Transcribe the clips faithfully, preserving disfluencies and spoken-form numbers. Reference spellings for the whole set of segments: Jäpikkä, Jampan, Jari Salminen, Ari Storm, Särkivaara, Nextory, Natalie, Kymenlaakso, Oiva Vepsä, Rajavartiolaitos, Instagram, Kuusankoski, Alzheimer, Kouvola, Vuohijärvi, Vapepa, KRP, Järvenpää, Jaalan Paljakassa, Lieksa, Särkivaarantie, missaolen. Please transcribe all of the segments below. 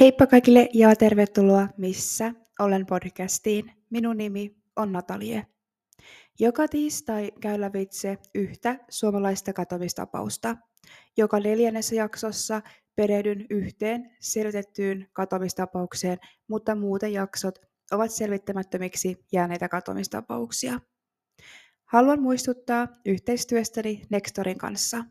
Heippa kaikille ja tervetuloa Missä olen podcastiin. Minun nimi on Natalie. Joka tiistai käy lävitse yhtä suomalaista katoamistapausta. Joka neljännessä jaksossa perehdyn yhteen selvitettyyn katoamistapaukseen, mutta muuten jaksot ovat selvittämättömiksi jääneitä katoamistapauksia. Haluan muistuttaa yhteistyöstäni Nextoryn kanssa.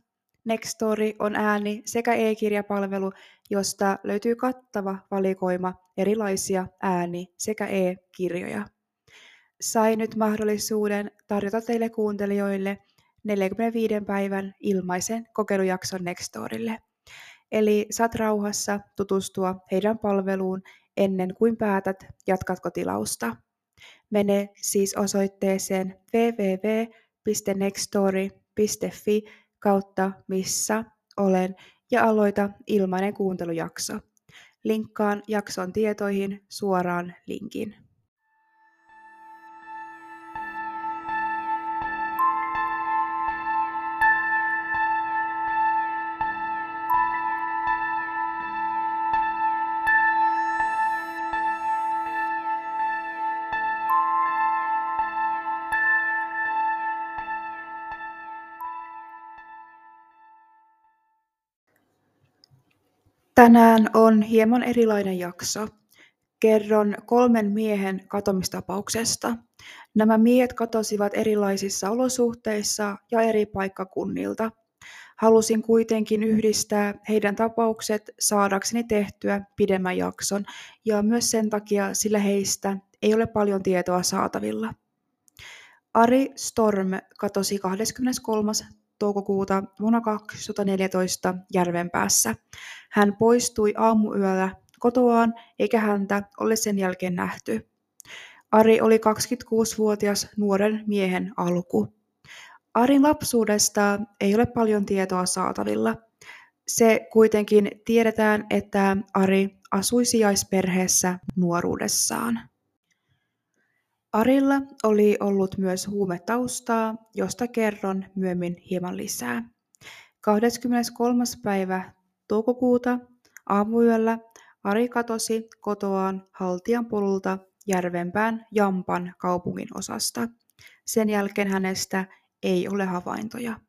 Nextory on ääni- sekä e-kirjapalvelu, josta löytyy kattava valikoima erilaisia ääni- sekä e-kirjoja. Sain nyt mahdollisuuden tarjota teille kuuntelijoille neljänkymmenenviiden päivän ilmaisen kokeilujakson Nextorylle. Eli saat rauhassa tutustua heidän palveluun ennen kuin päätät, jatkatko tilausta. Mene siis osoitteeseen www piste nextory piste fi kautta missä olen ja aloita ilmainen kuuntelujakso. Linkkaan jakson tietoihin suoraan linkin. Tänään on hieman erilainen jakso. Kerron kolmen miehen katomistapauksesta. Nämä miehet katosivat erilaisissa olosuhteissa ja eri paikkakunnilta. Halusin kuitenkin yhdistää heidän tapaukset saadakseni tehtyä pidemmän jakson ja myös sen takia, sillä heistä ei ole paljon tietoa saatavilla. Ari Storm katosi kahdeskymmeneskolmas toukokuuta vuonna kaksituhattaneljätoista Järvenpäässä. Hän poistui aamuyöllä kotoaan, eikä häntä ole sen jälkeen nähty. Ari oli kaksikymmentäkuusivuotias nuoren miehen alku. Arin lapsuudesta ei ole paljon tietoa saatavilla. Se kuitenkin tiedetään, että Ari asui sijaisperheessä nuoruudessaan. Arilla oli ollut myös huumetaustaa, josta kerron myöhemmin hieman lisää. kahdeskymmeneskolmas päivä toukokuuta aamuyöllä Ari katosi kotoaan Haltianpolulta Järvenpään Jampan kaupungin osasta. Sen jälkeen hänestä ei ole havaintoja.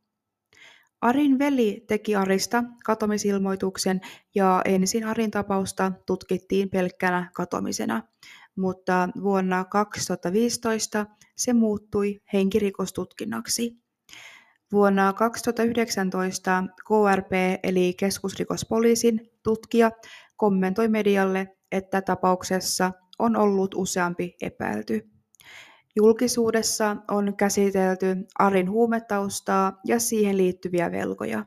Arin veli teki Arista katoamisilmoituksen ja ensin Arin tapausta tutkittiin pelkkänä katoamisena, mutta vuonna kaksituhattaviisitoista se muuttui henkirikostutkinnaksi. Vuonna kaksituhattayhdeksäntoista K R P eli keskusrikospoliisin tutkija kommentoi medialle, että tapauksessa on ollut useampi epäilty. Julkisuudessa on käsitelty Arin huumetaustaa ja siihen liittyviä velkoja.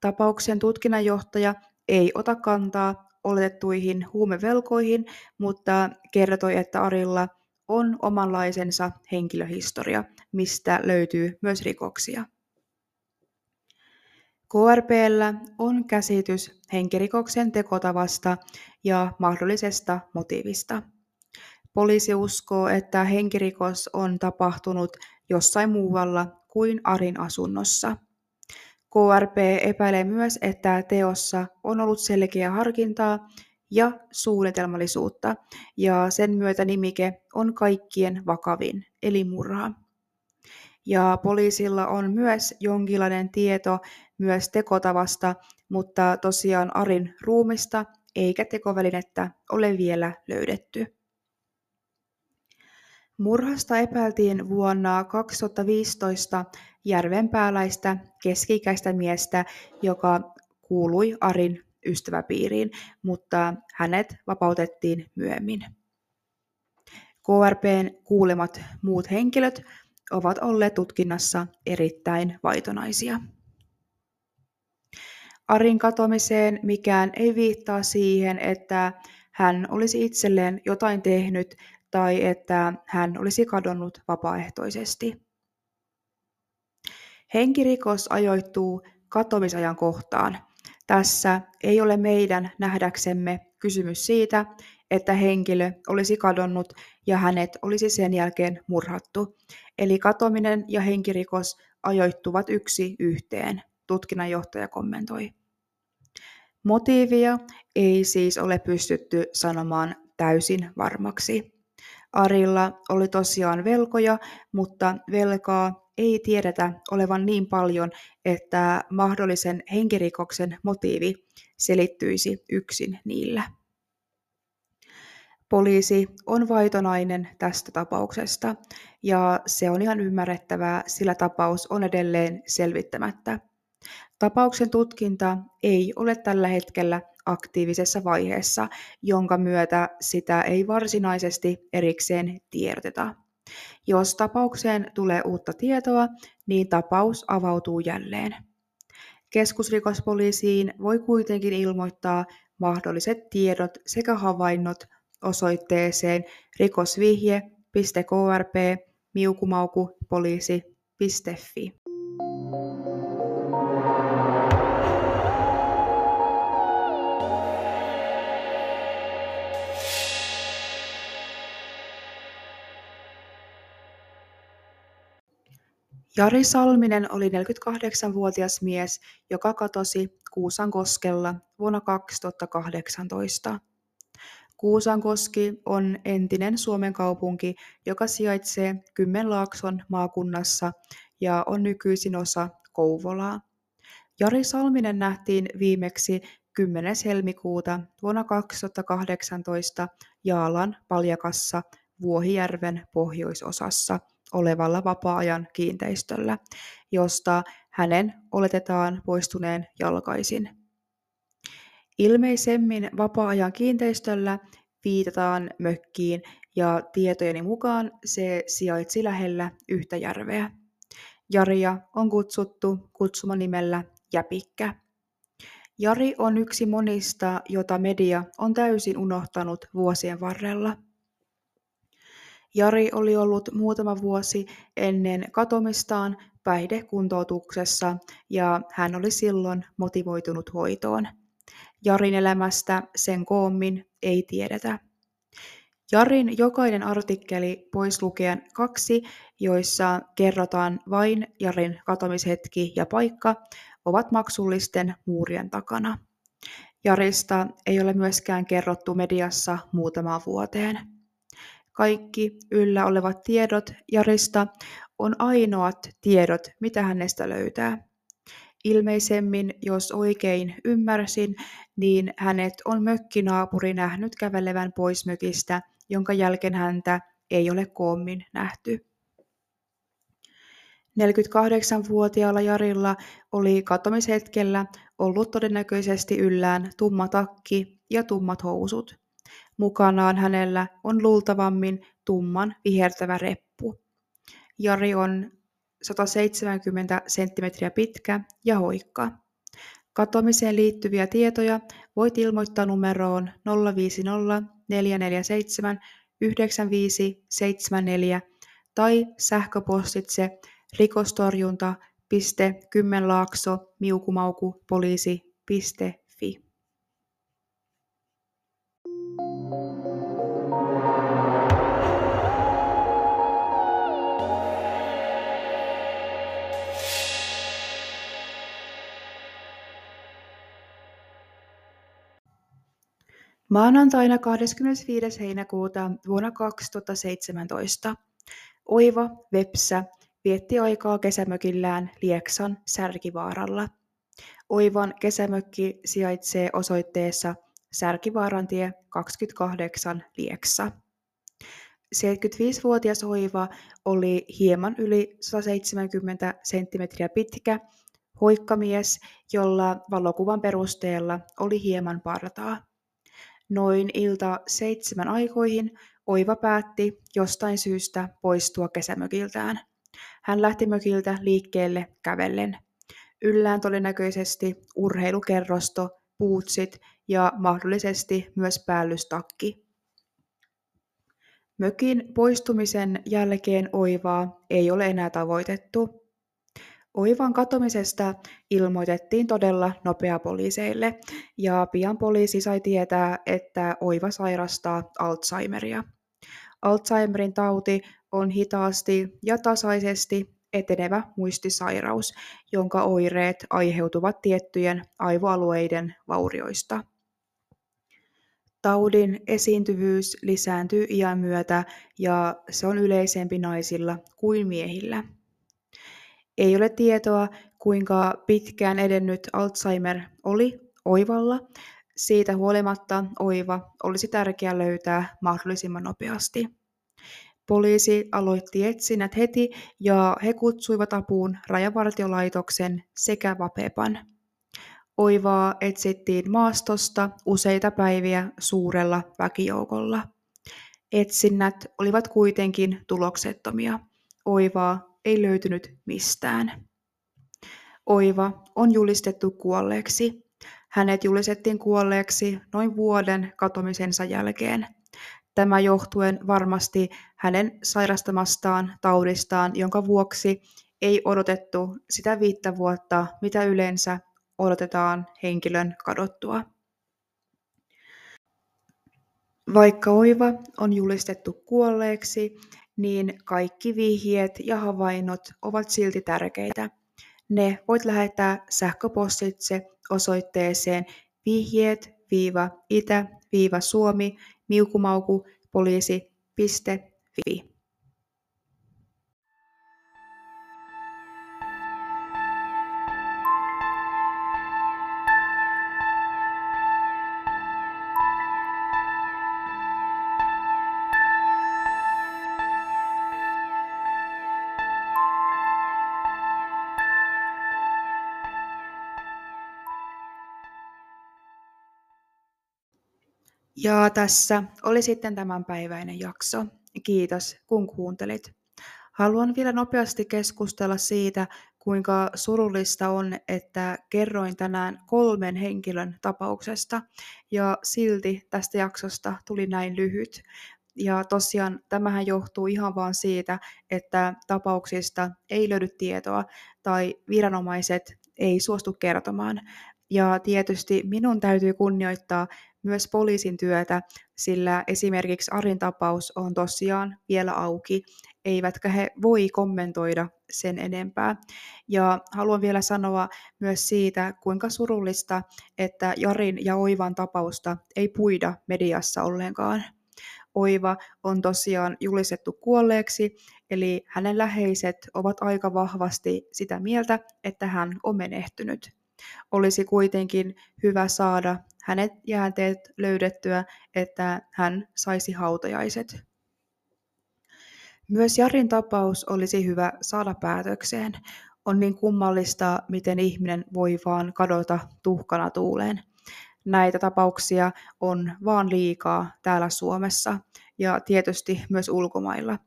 Tapauksen tutkinnanjohtaja ei ota kantaa oletettuihin huumevelkoihin, mutta kertoi, että Arilla on omanlaisensa henkilöhistoria, mistä löytyy myös rikoksia. K R P:llä on käsitys henkirikoksen tekotavasta ja mahdollisesta motiivista. Poliisi uskoo, että henkirikos on tapahtunut jossain muualla kuin Arin asunnossa. K R P epäilee myös, että teossa on ollut selkeää harkintaa ja suunnitelmallisuutta, ja sen myötä nimike on kaikkien vakavin, eli murha. Ja poliisilla on myös jonkinlainen tieto myös tekotavasta, mutta tosiaan Arin ruumista eikä tekovälinettä ole vielä löydetty. Murhasta epäiltiin vuonna kaksituhattaviisitoista järvenpääläistä keski-ikäistä miestä, joka kuului Arin ystäväpiiriin, mutta hänet vapautettiin myöhemmin. K R P:n kuulemat muut henkilöt ovat olleet tutkinnassa erittäin vaitonaisia. Arin katoamiseen mikään ei viittaa siihen, että hän olisi itselleen jotain tehnyt tai että hän olisi kadonnut vapaaehtoisesti. Henkirikos ajoittuu katoamisajan kohtaan. Tässä ei ole meidän nähdäksemme kysymys siitä, että henkilö olisi kadonnut ja hänet olisi sen jälkeen murhattu. Eli katoaminen ja henkirikos ajoittuvat yksi yhteen, tutkinnanjohtaja kommentoi. Motiivia ei siis ole pystytty sanomaan täysin varmaksi. Arilla oli tosiaan velkoja, mutta velkaa ei tiedetä olevan niin paljon, että mahdollisen henkirikoksen motiivi selittyisi yksin niillä. Poliisi on vaitonainen tästä tapauksesta, ja se on ihan ymmärrettävää, sillä tapaus on edelleen selvittämättä. Tapauksen tutkinta ei ole tällä hetkellä aktiivisessa vaiheessa, jonka myötä sitä ei varsinaisesti erikseen tiedoteta. Jos tapaukseen tulee uutta tietoa, niin tapaus avautuu jälleen. Keskusrikospoliisiin voi kuitenkin ilmoittaa mahdolliset tiedot sekä havainnot osoitteeseen rikosvihje piste k r p miukumaukupoliisi piste f i. Jari Salminen oli neljäkymmentäkahdeksanvuotias mies, joka katosi Kuusankoskella vuonna kaksituhattakahdeksantoista. Kuusankoski on entinen Suomen kaupunki, joka sijaitsee Kymenlaakson maakunnassa ja on nykyisin osa Kouvolaa. Jari Salminen nähtiin viimeksi kymmenes helmikuuta vuonna kaksituhattakahdeksantoista Jaalan Paljakassa Vuohijärven pohjoisosassa olevalla vapaa-ajan kiinteistöllä, josta hänen oletetaan poistuneen jalkaisin. Ilmeisemmin vapaa-ajan kiinteistöllä viitataan mökkiin ja tietojeni mukaan se sijaitsi lähellä yhtä järveä. Jaria on kutsuttu kutsumanimellä Jäpikkä. Jari on yksi monista, jota media on täysin unohtanut vuosien varrella. Jari oli ollut muutama vuosi ennen katomistaan päihdekuntoutuksessa ja hän oli silloin motivoitunut hoitoon. Jarin elämästä sen koommin ei tiedetä. Jarin jokainen artikkeli pois lukien kaksi, joissa kerrotaan vain Jarin katomishetki ja paikka, ovat maksullisten muurien takana. Jarista ei ole myöskään kerrottu mediassa muutamaan vuoteen. Kaikki yllä olevat tiedot Jarista on ainoat tiedot, mitä hänestä löytää. Ilmeisemmin, jos oikein ymmärsin, niin hänet on mökkinaapuri nähnyt kävelevän pois mökistä, jonka jälkeen häntä ei ole koommin nähty. neljäkymmentäkahdeksanvuotiaalla Jarilla oli katomishetkellä ollut todennäköisesti yllään tumma takki ja tummat housut. Mukanaan hänellä on luultavammin tumman vihertävä reppu. Jari on sata seitsemänkymmentä senttimetriä pitkä ja hoikka. Katoamiseen liittyviä tietoja voit ilmoittaa numeroon nolla viisi nolla neljä neljä seitsemän yhdeksän viisi seitsemän neljä tai sähköpostitse rikostorjunta piste kymenlaakso miukumaukupoliisi piste f i. Maanantaina kahdeskymmenesviides heinäkuuta vuonna kaksituhattaseitsemäntoista Oiva Vepsä vietti aikaa kesämökillään Lieksan Särkivaaralla. Oivan kesämökki sijaitsee osoitteessa Särkivaarantie kaksikymmentäkahdeksan Lieksa. seitsemänkymmentäviisivuotias Oiva oli hieman yli sata seitsemänkymmentä senttimetriä pitkä, hoikka mies, jolla valokuvan perusteella oli hieman partaa. Noin ilta seitsemän aikoihin Oiva päätti jostain syystä poistua kesämökiltään. Hän lähti mökiltä liikkeelle kävellen. Yllään todennäköisesti urheilukerrosto, puutsit ja mahdollisesti myös päällystakki. Mökin poistumisen jälkeen Oivaa ei ole enää tavoitettu. Oivan katomisesta ilmoitettiin todella nopea poliiseille, ja pian poliisi sai tietää, että Oiva sairastaa Alzheimeria. Alzheimerin tauti on hitaasti ja tasaisesti etenevä muistisairaus, jonka oireet aiheutuvat tiettyjen aivoalueiden vaurioista. Taudin esiintyvyys lisääntyy iän myötä ja se on yleisempi naisilla kuin miehillä. Ei ole tietoa, kuinka pitkään edennyt Alzheimer oli Oivalla. Siitä huolimatta Oiva olisi tärkeää löytää mahdollisimman nopeasti. Poliisi aloitti etsinnät heti ja he kutsuivat apuun Rajavartiolaitoksen sekä Vapepan. Oivaa etsittiin maastosta useita päiviä suurella väkijoukolla. Etsinnät olivat kuitenkin tuloksettomia. Oivaa ei löytynyt mistään. Oiva on julistettu kuolleeksi. Hänet julistettiin kuolleeksi noin vuoden katoamisensa jälkeen. Tämä johtuen varmasti hänen sairastamastaan taudistaan, jonka vuoksi ei odotettu sitä viittä vuotta, mitä yleensä odotetaan henkilön kadottua. Vaikka Oiva on julistettu kuolleeksi, niin kaikki vihjeet ja havainnot ovat silti tärkeitä. Ne voit lähettää sähköpostitse osoitteeseen vihjeet itä suomi miukumaukupoliisi piste fi. Ja tässä oli sitten tämänpäiväinen jakso. Kiitos kun kuuntelit. Haluan vielä nopeasti keskustella siitä, kuinka surullista on, että kerroin tänään kolmen henkilön tapauksesta ja silti tästä jaksosta tuli näin lyhyt. Ja tosiaan tämähän johtuu ihan vaan siitä, että tapauksista ei löydy tietoa tai viranomaiset ei suostu kertomaan. Ja tietysti minun täytyy kunnioittaa myös poliisin työtä, sillä esimerkiksi Arin tapaus on tosiaan vielä auki, eivätkä he voi kommentoida sen enempää. Ja haluan vielä sanoa myös siitä, kuinka surullista, että Jarin ja Oivan tapausta ei puida mediassa ollenkaan. Oiva on tosiaan julistettu kuolleeksi, eli hänen läheiset ovat aika vahvasti sitä mieltä, että hän on menehtynyt. Olisi kuitenkin hyvä saada hänet jäänteet löydettyä, että hän saisi hautajaiset. Myös Jarin tapaus olisi hyvä saada päätökseen. On niin kummallista, miten ihminen voi vaan kadota tuhkana tuuleen. Näitä tapauksia on vaan liikaa täällä Suomessa ja tietysti myös ulkomailla.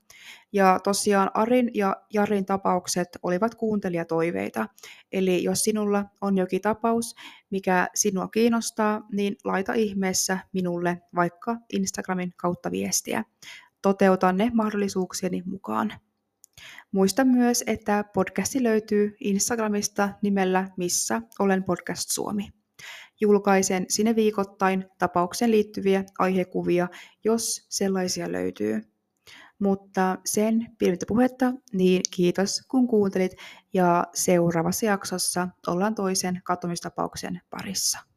Ja tosiaan Arin ja Jarin tapaukset olivat kuuntelijatoiveita. Eli jos sinulla on jokin tapaus, mikä sinua kiinnostaa, niin laita ihmeessä minulle vaikka Instagramin kautta viestiä. Toteutan ne mahdollisuuksieni mukaan. Muista myös, että podcasti löytyy Instagramista nimellä missaolenpodcastsuomi. Julkaisen sinne viikoittain tapaukseen liittyviä aihekuvia, jos sellaisia löytyy. Mutta sen pidemmittä puhetta, niin kiitos kun kuuntelit ja seuraavassa jaksossa ollaan toisen katoamistapauksen parissa.